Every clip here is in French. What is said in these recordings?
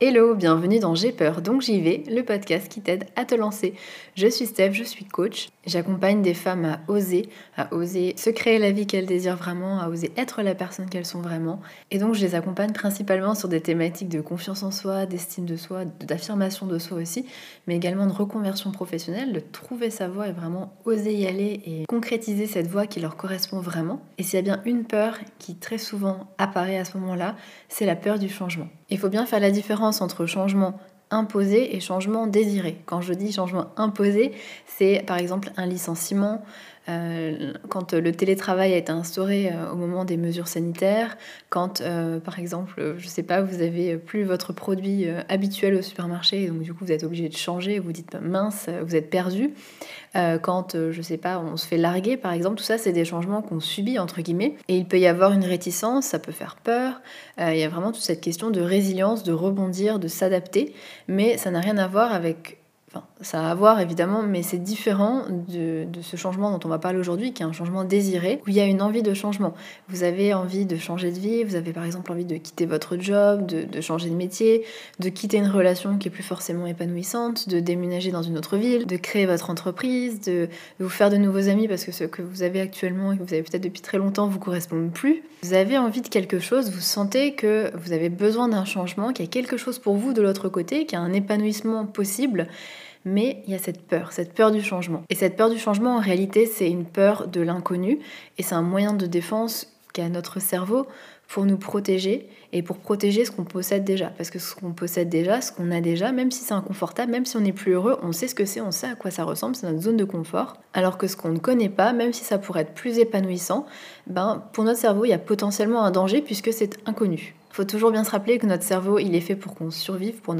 Hello, bienvenue dans J'ai peur donc j'y vais, le podcast qui t'aide à te lancer. Je suis Steph, je suis coach, j'accompagne des femmes à oser se créer la vie qu'elles désirent vraiment, à oser être la personne qu'elles sont vraiment. Et donc je les accompagne principalement sur des thématiques de confiance en soi, d'estime de soi, d'affirmation de soi aussi, mais également de reconversion professionnelle, de trouver sa voie et vraiment oser y aller et concrétiser cette voie qui leur correspond vraiment. Et s'il y a bien une peur qui très souvent apparaît à ce moment-là, c'est la peur du changement. Il faut bien faire la différence entre changement imposé et changement désiré. Quand je dis changement imposé, c'est par exemple un licenciement, quand le télétravail a été instauré au moment des mesures sanitaires, quand par exemple, je sais pas, vous avez plus votre produit habituel au supermarché, donc du coup vous êtes obligé de changer, vous dites mince, vous êtes perdu. Quand, je sais pas, on se fait larguer par exemple, tout ça c'est des changements qu'on subit entre guillemets, et il peut y avoir une réticence, ça peut faire peur, il y a vraiment toute cette question de résilience, de rebondir, de s'adapter, mais ça n'a rien à voir avec... Enfin, ça a à voir évidemment, mais c'est différent de ce changement dont on va parler aujourd'hui, qui est un changement désiré, où il y a une envie de changement. Vous avez envie de changer de vie, vous avez par exemple envie de quitter votre job, de changer de métier, de quitter une relation qui est plus forcément épanouissante, de déménager dans une autre ville, de créer votre entreprise, de vous faire de nouveaux amis parce que ce que vous avez actuellement et que vous avez peut-être depuis très longtemps ne vous correspond plus. Vous avez envie de quelque chose, vous sentez que vous avez besoin d'un changement, qu'il y a quelque chose pour vous de l'autre côté, qu'il y a un épanouissement possible. Mais il y a cette peur du changement. Et cette peur du changement, en réalité, c'est une peur de l'inconnu et c'est un moyen de défense qu'a notre cerveau pour nous protéger et pour protéger ce qu'on possède déjà. Parce que ce qu'on possède déjà, ce qu'on a déjà, même si c'est inconfortable, même si on n'est plus heureux, on sait ce que c'est, on sait à quoi ça ressemble, c'est notre zone de confort. Alors que ce qu'on ne connaît pas, même si ça pourrait être plus épanouissant, ben, pour notre cerveau, il y a potentiellement un danger puisque c'est inconnu. Il faut toujours bien se rappeler que notre cerveau, il est fait pour qu'on survive, pour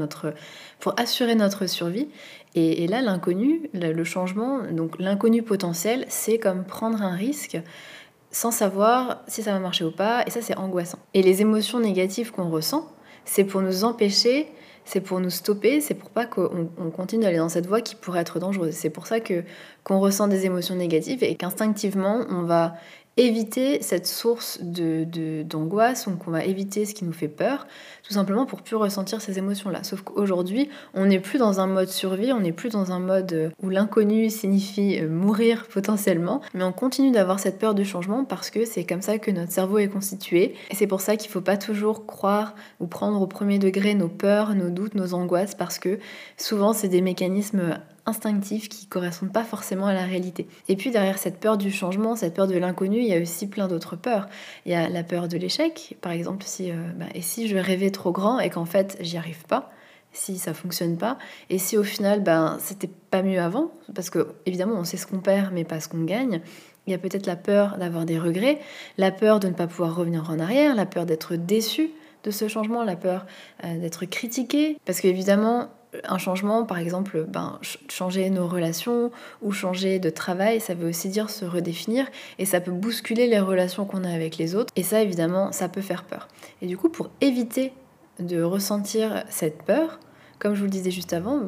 assurer notre survie. Et là, l'inconnu, le changement, donc l'inconnu potentiel, c'est comme prendre un risque sans savoir si ça va marcher ou pas, et ça, c'est angoissant. Et les émotions négatives qu'on ressent, c'est pour nous empêcher, c'est pour nous stopper, c'est pour pas qu'on continue d'aller dans cette voie qui pourrait être dangereuse. C'est pour ça qu'on ressent des émotions négatives et qu'instinctivement, on va éviter cette source d'angoisse, donc on va éviter ce qui nous fait peur, tout simplement pour plus ressentir ces émotions-là. Sauf qu'aujourd'hui, on n'est plus dans un mode survie, on n'est plus dans un mode où l'inconnu signifie mourir potentiellement, mais on continue d'avoir cette peur du changement parce que c'est comme ça que notre cerveau est constitué, et c'est pour ça qu'il ne faut pas toujours croire ou prendre au premier degré nos peurs, nos doutes, nos angoisses, parce que souvent c'est des mécanismes instinctifs qui ne correspondent pas forcément à la réalité. Et puis derrière cette peur du changement, cette peur de l'inconnu, il y a aussi plein d'autres peurs. Il y a la peur de l'échec, par exemple, si je rêvais trop grand et qu'en fait j'y arrive pas, si ça fonctionne pas, et si au final c'était pas mieux avant, parce que évidemment on sait ce qu'on perd mais pas ce qu'on gagne. Il y a peut-être la peur d'avoir des regrets, la peur de ne pas pouvoir revenir en arrière, la peur d'être déçu de ce changement, la peur d'être critiqué, parce qu'évidemment un changement, par exemple, changer nos relations ou changer de travail, ça veut aussi dire se redéfinir et ça peut bousculer les relations qu'on a avec les autres. Et ça, évidemment, ça peut faire peur. Et du coup, pour éviter de ressentir cette peur, comme je vous le disais juste avant,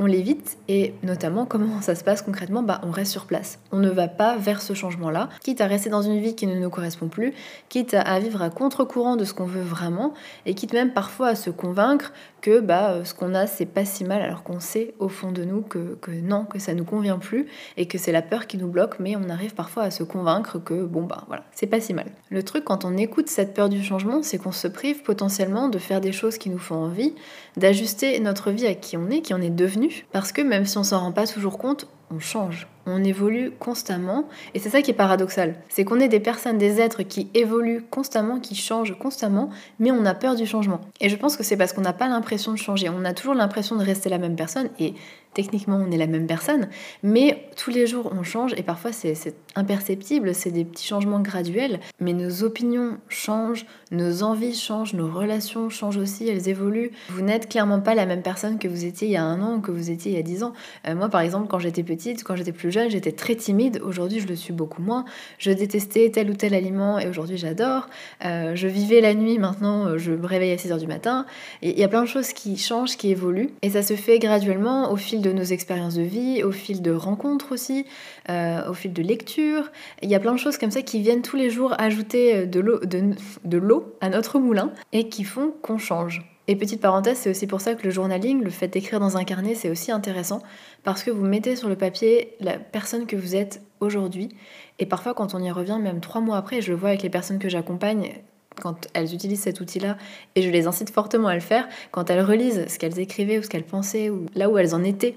on l'évite et notamment comment ça se passe concrètement, on reste sur place. On ne va pas vers ce changement-là, quitte à rester dans une vie qui ne nous correspond plus, quitte à vivre à contre-courant de ce qu'on veut vraiment et quitte même parfois à se convaincre que ce qu'on a c'est pas si mal alors qu'on sait au fond de nous que non, que ça nous convient plus et que c'est la peur qui nous bloque, mais on arrive parfois à se convaincre que voilà, c'est pas si mal. Le truc quand on écoute cette peur du changement, c'est qu'on se prive potentiellement de faire des choses qui nous font envie, d'ajuster notre vie à qui on est devenu. Parce que même si on s'en rend pas toujours compte, on change, on évolue constamment et c'est ça qui est paradoxal, c'est qu'on est des personnes, des êtres qui évoluent constamment, qui changent constamment, mais on a peur du changement. Et je pense que c'est parce qu'on n'a pas l'impression de changer, on a toujours l'impression de rester la même personne et techniquement on est la même personne, mais tous les jours on change et parfois c'est imperceptible, c'est des petits changements graduels, mais nos opinions changent, nos envies changent, nos relations changent aussi, elles évoluent. Vous n'êtes clairement pas la même personne que vous étiez il y a un an ou que vous étiez il y a 10 ans. Moi par exemple quand j'étais petite, quand j'étais plus jeune, j'étais très timide. Aujourd'hui, je le suis beaucoup moins. Je détestais tel ou tel aliment et aujourd'hui, j'adore. Je vivais la nuit. Maintenant, je me réveille à 6h du matin. Il y a plein de choses qui changent, qui évoluent. Et ça se fait graduellement au fil de nos expériences de vie, au fil de rencontres aussi, au fil de lectures. Il y a plein de choses comme ça qui viennent tous les jours ajouter de l'eau à notre moulin et qui font qu'on change. Et petite parenthèse, c'est aussi pour ça que le journaling, le fait d'écrire dans un carnet, c'est aussi intéressant, parce que vous mettez sur le papier la personne que vous êtes aujourd'hui, et parfois quand on y revient, même 3 mois après, je le vois avec les personnes que j'accompagne, quand elles utilisent cet outil-là, et je les incite fortement à le faire, quand elles relisent ce qu'elles écrivaient ou ce qu'elles pensaient, ou là où elles en étaient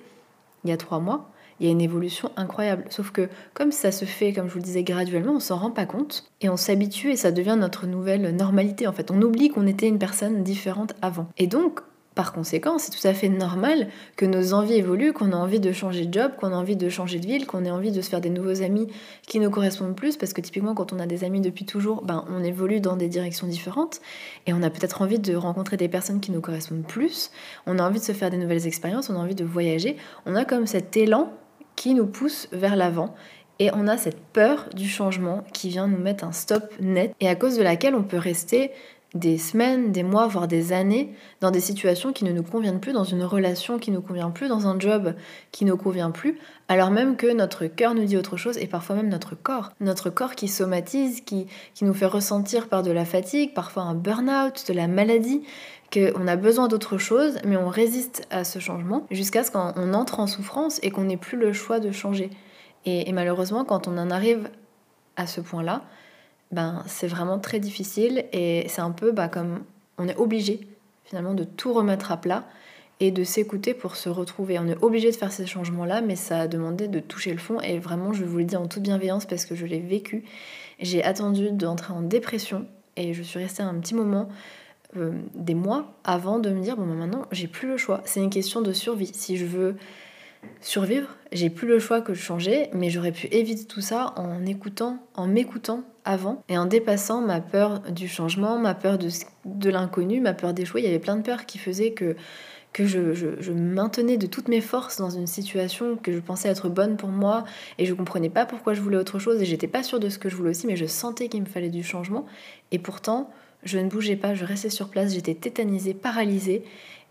il y a 3 mois, il y a une évolution incroyable. Sauf que comme ça se fait, comme je vous le disais, graduellement, on s'en rend pas compte, et on s'habitue, et ça devient notre nouvelle normalité en fait. On oublie qu'on était une personne différente avant. Et donc, par conséquent, c'est tout à fait normal que nos envies évoluent, qu'on a envie de changer de job, qu'on a envie de changer de ville, qu'on ait envie de se faire des nouveaux amis qui nous correspondent plus, parce que typiquement quand on a des amis depuis toujours, ben, on évolue dans des directions différentes et on a peut-être envie de rencontrer des personnes qui nous correspondent plus, on a envie de se faire des nouvelles expériences, on a envie de voyager, on a comme cet élan qui nous pousse vers l'avant. Et on a cette peur du changement qui vient nous mettre un stop net et à cause de laquelle on peut rester des semaines, des mois, voire des années dans des situations qui ne nous conviennent plus, dans une relation qui ne nous convient plus, dans un job qui ne nous convient plus, alors même que notre cœur nous dit autre chose et parfois même notre corps qui somatise, qui nous fait ressentir par de la fatigue, parfois un burn-out, de la maladie, qu'on a besoin d'autre chose, mais on résiste à ce changement jusqu'à ce qu'on entre en souffrance et qu'on n'ait plus le choix de changer. Et malheureusement, quand on en arrive à ce point-là, ben, c'est vraiment très difficile et c'est un peu comme on est obligé finalement de tout remettre à plat et de s'écouter pour se retrouver. On est obligé de faire ces changements-là, mais ça a demandé de toucher le fond et vraiment je vous le dis en toute bienveillance parce que je l'ai vécu. J'ai attendu d'entrer en dépression et je suis restée un petit moment, des mois, avant de me dire bon ben maintenant j'ai plus le choix. C'est une question de survie. Si je veux survivre, j'ai plus le choix que de changer, mais j'aurais pu éviter tout ça en m'écoutant avant et en dépassant ma peur du changement, ma peur de l'inconnu, ma peur d'échouer. Il y avait plein de peurs qui faisaient que je maintenais de toutes mes forces dans une situation que je pensais être bonne pour moi et je comprenais pas pourquoi je voulais autre chose et j'étais pas sûre de ce que je voulais aussi, mais je sentais qu'il me fallait du changement et pourtant je ne bougeais pas, je restais sur place, j'étais tétanisée, paralysée.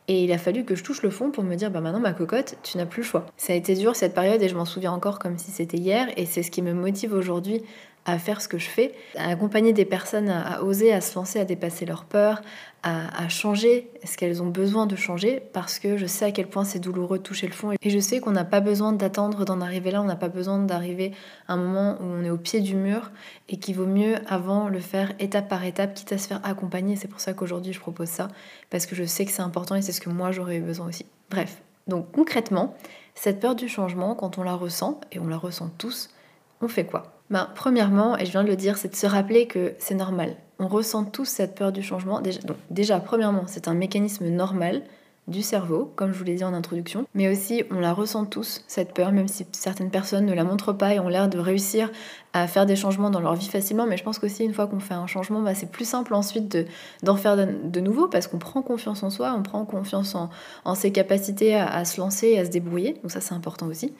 Et il a fallu que je touche le fond pour me dire, bah maintenant ma cocotte, tu n'as plus le choix. Ça a été dur cette période et je m'en souviens encore comme si c'était hier. Et c'est ce qui me motive aujourd'hui à faire ce que je fais, à accompagner des personnes à oser, à se lancer, à dépasser leurs peurs, à changer ce qu'elles ont besoin de changer. Parce que je sais à quel point c'est douloureux de toucher le fond. Et je sais qu'on n'a pas besoin d'attendre d'en arriver là, on n'a pas besoin d'arriver à un moment où on est au pied du mur. Et qu'il vaut mieux avant le faire étape par étape, quitte à se faire accompagner. C'est pour ça qu'aujourd'hui je propose ça. Parce que je sais que c'est important et c'est ce que moi j'aurais eu besoin aussi. Bref, donc concrètement, cette peur du changement, quand on la ressent, et on la ressent tous, on fait quoi ? Ben, premièrement, et je viens de le dire, c'est de se rappeler que c'est normal. On ressent tous cette peur du changement. Déjà, premièrement, c'est un mécanisme normal du cerveau, comme je vous l'ai dit en introduction. Mais aussi, on la ressent tous, cette peur, même si certaines personnes ne la montrent pas et ont l'air de réussir à faire des changements dans leur vie facilement. Mais je pense qu'aussi, une fois qu'on fait un changement, ben, c'est plus simple ensuite d'en faire de nouveau parce qu'on prend confiance en soi, on prend confiance en ses capacités à se lancer et à se débrouiller. Donc ça, c'est important aussi.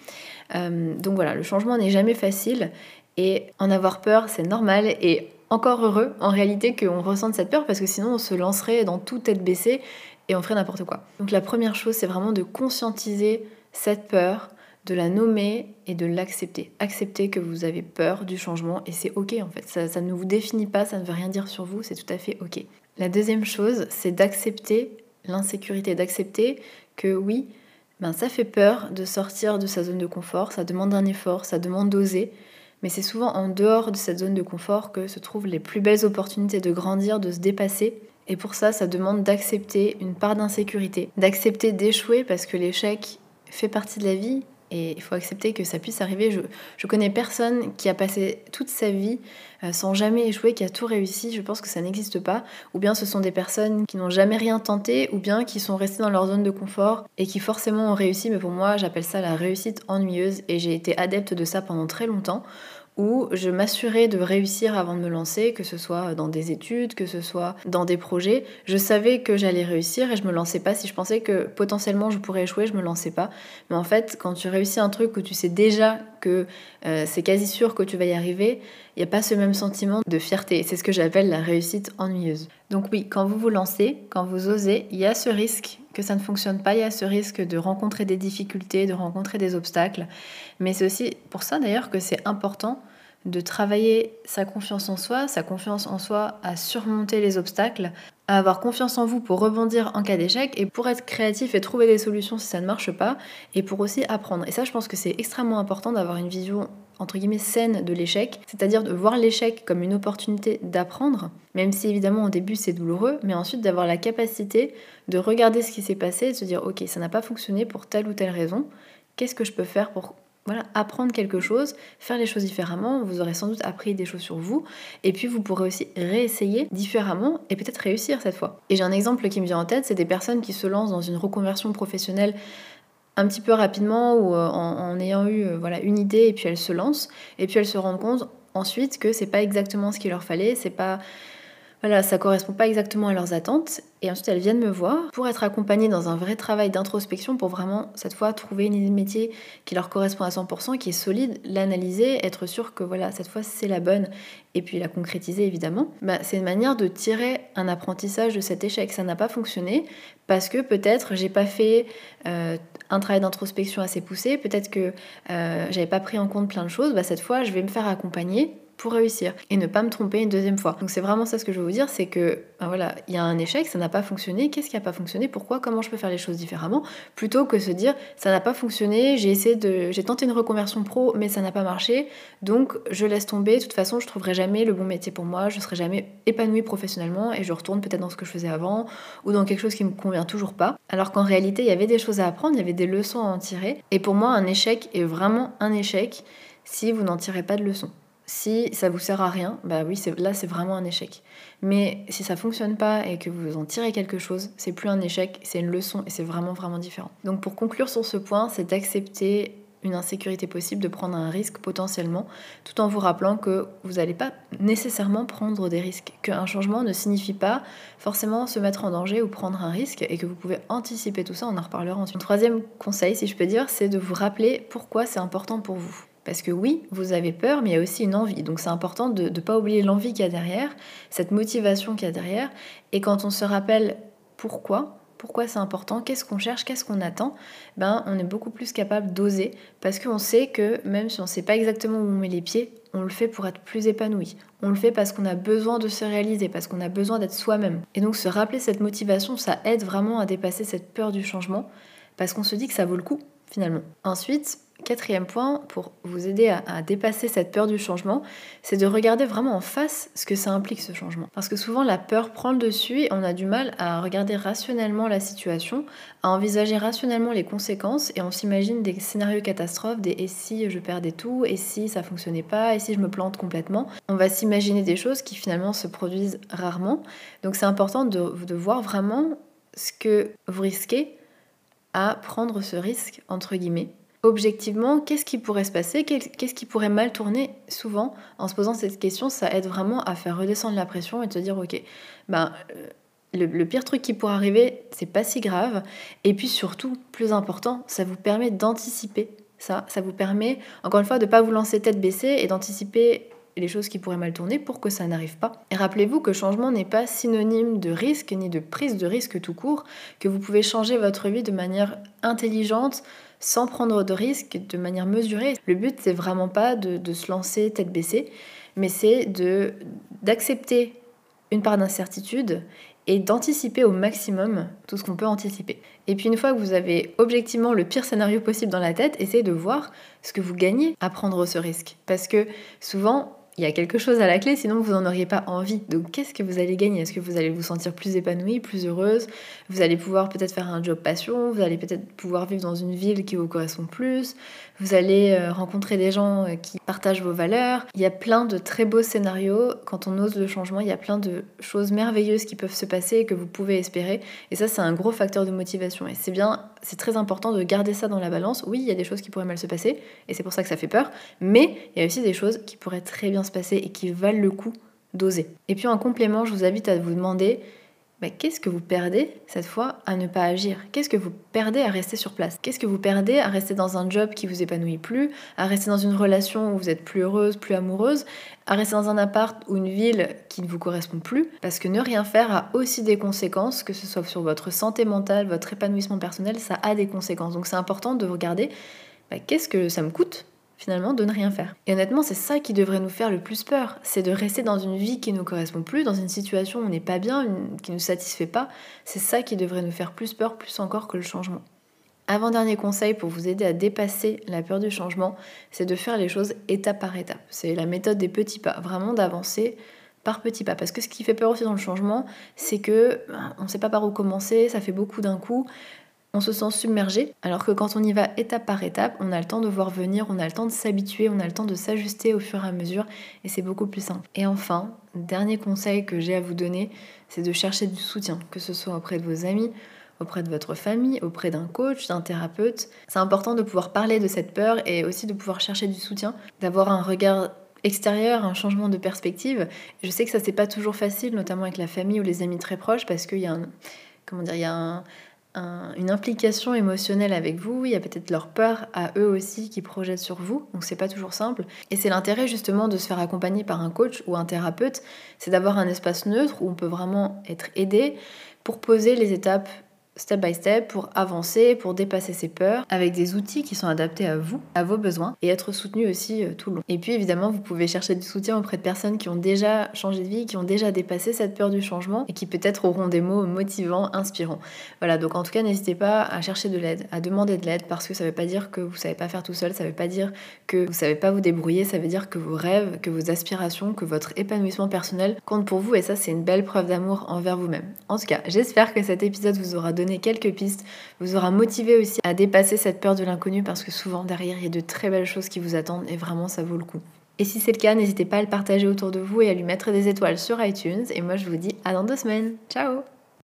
Donc voilà, le changement n'est jamais facile. Et en avoir peur, c'est normal et encore heureux en réalité qu'on ressente cette peur parce que sinon on se lancerait dans tout tête baissée et on ferait n'importe quoi. Donc la première chose, c'est vraiment de conscientiser cette peur, de la nommer et de l'accepter. Accepter que vous avez peur du changement et c'est ok en fait, ça ne vous définit pas, ça ne veut rien dire sur vous, c'est tout à fait ok. La deuxième chose, c'est d'accepter l'insécurité, d'accepter que oui, ben, ça fait peur de sortir de sa zone de confort, ça demande un effort, ça demande d'oser. Mais c'est souvent en dehors de cette zone de confort que se trouvent les plus belles opportunités de grandir, de se dépasser. Et pour ça, ça demande d'accepter une part d'insécurité, d'accepter d'échouer parce que l'échec fait partie de la vie et il faut accepter que ça puisse arriver. Je connais personne qui a passé toute sa vie sans jamais échouer, qui a tout réussi. Je pense que ça n'existe pas. Ou bien ce sont des personnes qui n'ont jamais rien tenté ou bien qui sont restées dans leur zone de confort et qui forcément ont réussi. Mais pour moi, j'appelle ça la réussite ennuyeuse et j'ai été adepte de ça pendant très longtemps. Où je m'assurais de réussir avant de me lancer, que ce soit dans des études, que ce soit dans des projets. Je savais que j'allais réussir et je me lançais pas. Si je pensais que potentiellement je pourrais échouer, je me lançais pas. Mais en fait, quand tu réussis un truc où tu sais déjà que c'est quasi sûr que tu vas y arriver, il n'y a pas ce même sentiment de fierté. C'est ce que j'appelle la réussite ennuyeuse. Donc oui, quand vous vous lancez, quand vous osez, il y a ce risque que ça ne fonctionne pas, il y a ce risque de rencontrer des difficultés, de rencontrer des obstacles. Mais c'est aussi pour ça d'ailleurs que c'est important de travailler sa confiance en soi à surmonter les obstacles, à avoir confiance en vous pour rebondir en cas d'échec et pour être créatif et trouver des solutions si ça ne marche pas et pour aussi apprendre. Et ça, je pense que c'est extrêmement important d'avoir une vision entre guillemets saine de l'échec, c'est-à-dire de voir l'échec comme une opportunité d'apprendre, même si évidemment au début c'est douloureux, mais ensuite d'avoir la capacité de regarder ce qui s'est passé et de se dire ok, ça n'a pas fonctionné pour telle ou telle raison, qu'est-ce que je peux faire pour apprendre quelque chose, faire les choses différemment. Vous aurez sans doute appris des choses sur vous et puis vous pourrez aussi réessayer différemment et peut-être réussir cette fois. Et j'ai un exemple qui me vient en tête, c'est des personnes qui se lancent dans une reconversion professionnelle un petit peu rapidement ou en ayant eu une idée et puis elles se lancent et puis elles se rendent compte ensuite que c'est pas exactement ce qu'il leur fallait, c'est pas... ça correspond pas exactement à leurs attentes et ensuite elles viennent me voir pour être accompagnées dans un vrai travail d'introspection pour vraiment cette fois trouver une idée de métier qui leur correspond à 100%, qui est solide, l'analyser, être sûr que cette fois c'est la bonne et puis la concrétiser évidemment. C'est une manière de tirer un apprentissage de cet échec. Ça n'a pas fonctionné parce que peut-être j'ai pas fait un travail d'introspection assez poussé, peut-être que j'avais pas pris en compte plein de choses. Cette fois je vais me faire accompagner pour réussir et ne pas me tromper une deuxième fois. Donc c'est vraiment ça ce que je veux vous dire, c'est que il y a un échec, ça n'a pas fonctionné, qu'est-ce qui n'a pas fonctionné, pourquoi, comment je peux faire les choses différemment, plutôt que se dire ça n'a pas fonctionné, j'ai tenté une reconversion pro mais ça n'a pas marché, donc je laisse tomber, de toute façon je trouverai jamais le bon métier pour moi, je serai jamais épanouie professionnellement et je retourne peut-être dans ce que je faisais avant ou dans quelque chose qui me convient toujours pas. Alors qu'en réalité il y avait des choses à apprendre, il y avait des leçons à en tirer et pour moi un échec est vraiment un échec si vous n'en tirez pas de leçons. Si ça vous sert à rien, là c'est vraiment un échec. Mais si ça fonctionne pas et que vous en tirez quelque chose, c'est plus un échec, c'est une leçon et c'est vraiment vraiment différent. Donc pour conclure sur ce point, c'est d'accepter une insécurité possible, de prendre un risque potentiellement, tout en vous rappelant que vous n'allez pas nécessairement prendre des risques, qu'un changement ne signifie pas forcément se mettre en danger ou prendre un risque et que vous pouvez anticiper tout ça, on en reparlera ensuite. Un troisième conseil, si je peux dire, c'est de vous rappeler pourquoi c'est important pour vous. Parce que oui, vous avez peur, mais il y a aussi une envie. Donc c'est important de ne pas oublier l'envie qu'il y a derrière, cette motivation qu'il y a derrière. Et quand on se rappelle pourquoi c'est important, qu'est-ce qu'on cherche, qu'est-ce qu'on attend, on est beaucoup plus capable d'oser. Parce qu'on sait que même si on ne sait pas exactement où on met les pieds, on le fait pour être plus épanoui. On le fait parce qu'on a besoin de se réaliser, parce qu'on a besoin d'être soi-même. Et donc se rappeler cette motivation, ça aide vraiment à dépasser cette peur du changement, parce qu'on se dit que ça vaut le coup, finalement. Ensuite... quatrième point, pour vous aider à dépasser cette peur du changement, c'est de regarder vraiment en face ce que ça implique ce changement. Parce que souvent la peur prend le dessus et on a du mal à regarder rationnellement la situation, à envisager rationnellement les conséquences et on s'imagine des scénarios catastrophes, des « et si je perdais tout », « et si ça fonctionnait pas », « et si je me plante complètement ». On va s'imaginer des choses qui finalement se produisent rarement. Donc c'est important de voir vraiment ce que vous risquez à prendre ce risque, entre guillemets. Objectivement, qu'est-ce qui pourrait se passer? Qu'est-ce qui pourrait mal tourner? Souvent, en se posant cette question, ça aide vraiment à faire redescendre la pression et de se dire « Ok, le pire truc qui pourrait arriver, c'est pas si grave. » Et puis surtout, plus important, ça vous permet d'anticiper ça. Ça vous permet, encore une fois, de ne pas vous lancer tête baissée et d'anticiper les choses qui pourraient mal tourner pour que ça n'arrive pas. Et rappelez-vous que changement n'est pas synonyme de risque ni de prise de risque tout court, que vous pouvez changer votre vie de manière intelligente, sans prendre de risques, de manière mesurée. Le but, c'est vraiment pas de se lancer tête baissée, mais c'est d'accepter une part d'incertitude et d'anticiper au maximum tout ce qu'on peut anticiper. Et puis une fois que vous avez objectivement le pire scénario possible dans la tête, essayez de voir ce que vous gagnez à prendre ce risque. Parce que souvent, il y a quelque chose à la clé, sinon vous n'en auriez pas envie. Donc qu'est-ce que vous allez gagner? Est-ce que vous allez vous sentir plus épanouie, plus heureuse? Vous allez pouvoir peut-être faire un job passion, vous allez peut-être pouvoir vivre dans une ville qui vous correspond plus, vous allez rencontrer des gens qui partagent vos valeurs. Il y a plein de très beaux scénarios. Quand on ose le changement, il y a plein de choses merveilleuses qui peuvent se passer et que vous pouvez espérer. Et ça, c'est un gros facteur de motivation. Et c'est très important de garder ça dans la balance. Oui, il y a des choses qui pourraient mal se passer, et c'est pour ça que ça fait peur, mais il y a aussi des choses qui pourraient très bien se passer et qui valent le coup d'oser. Et puis en complément, je vous invite à vous demander qu'est-ce que vous perdez cette fois à ne pas agir? Qu'est-ce que vous perdez à rester sur place? Qu'est-ce que vous perdez à rester dans un job qui vous épanouit plus, à rester dans une relation où vous êtes plus heureuse, plus amoureuse, à rester dans un appart ou une ville qui ne vous correspond plus? Parce que ne rien faire a aussi des conséquences, que ce soit sur votre santé mentale, votre épanouissement personnel, ça a des conséquences. Donc c'est important de regarder qu'est-ce que ça me coûte finalement, de ne rien faire. Et honnêtement, c'est ça qui devrait nous faire le plus peur, c'est de rester dans une vie qui ne nous correspond plus, dans une situation où on n'est pas bien, qui ne nous satisfait pas. C'est ça qui devrait nous faire plus peur, plus encore que le changement. Avant-dernier conseil pour vous aider à dépasser la peur du changement, c'est de faire les choses étape par étape. C'est la méthode des petits pas, vraiment d'avancer par petits pas. Parce que ce qui fait peur aussi dans le changement, c'est que on ne sait pas par où commencer, ça fait beaucoup d'un coup, on se sent submergé, alors que quand on y va étape par étape, on a le temps de voir venir, on a le temps de s'habituer, on a le temps de s'ajuster au fur et à mesure, et c'est beaucoup plus simple. Et enfin, dernier conseil que j'ai à vous donner, c'est de chercher du soutien, que ce soit auprès de vos amis, auprès de votre famille, auprès d'un coach, d'un thérapeute. C'est important de pouvoir parler de cette peur et aussi de pouvoir chercher du soutien, d'avoir un regard extérieur, un changement de perspective. Je sais que ça, c'est pas toujours facile, notamment avec la famille ou les amis très proches, parce qu'il y a une implication émotionnelle avec vous, il y a peut-être leur peur à eux aussi qui projettent sur vous, donc c'est pas toujours simple. Et c'est l'intérêt justement de se faire accompagner par un coach ou un thérapeute, c'est d'avoir un espace neutre où on peut vraiment être aidé pour poser les étapes step by step, pour avancer, pour dépasser ses peurs, avec des outils qui sont adaptés à vous, à vos besoins, et être soutenu aussi tout le long. Et puis évidemment, vous pouvez chercher du soutien auprès de personnes qui ont déjà changé de vie, qui ont déjà dépassé cette peur du changement, et qui peut-être auront des mots motivants, inspirants. Voilà, donc en tout cas, n'hésitez pas à chercher de l'aide, à demander de l'aide, parce que ça ne veut pas dire que vous ne savez pas faire tout seul, ça ne veut pas dire que vous ne savez pas vous débrouiller, ça veut dire que vos rêves, que vos aspirations, que votre épanouissement personnel compte pour vous, et ça, c'est une belle preuve d'amour envers vous-même. En tout cas, j'espère que cet épisode vous aura donné quelques pistes, vous aura motivé aussi à dépasser cette peur de l'inconnu, parce que souvent derrière il y a de très belles choses qui vous attendent et vraiment ça vaut le coup. Et si c'est le cas, n'hésitez pas à le partager autour de vous et à lui mettre des étoiles sur iTunes, et moi je vous dis à dans 2 semaines, ciao.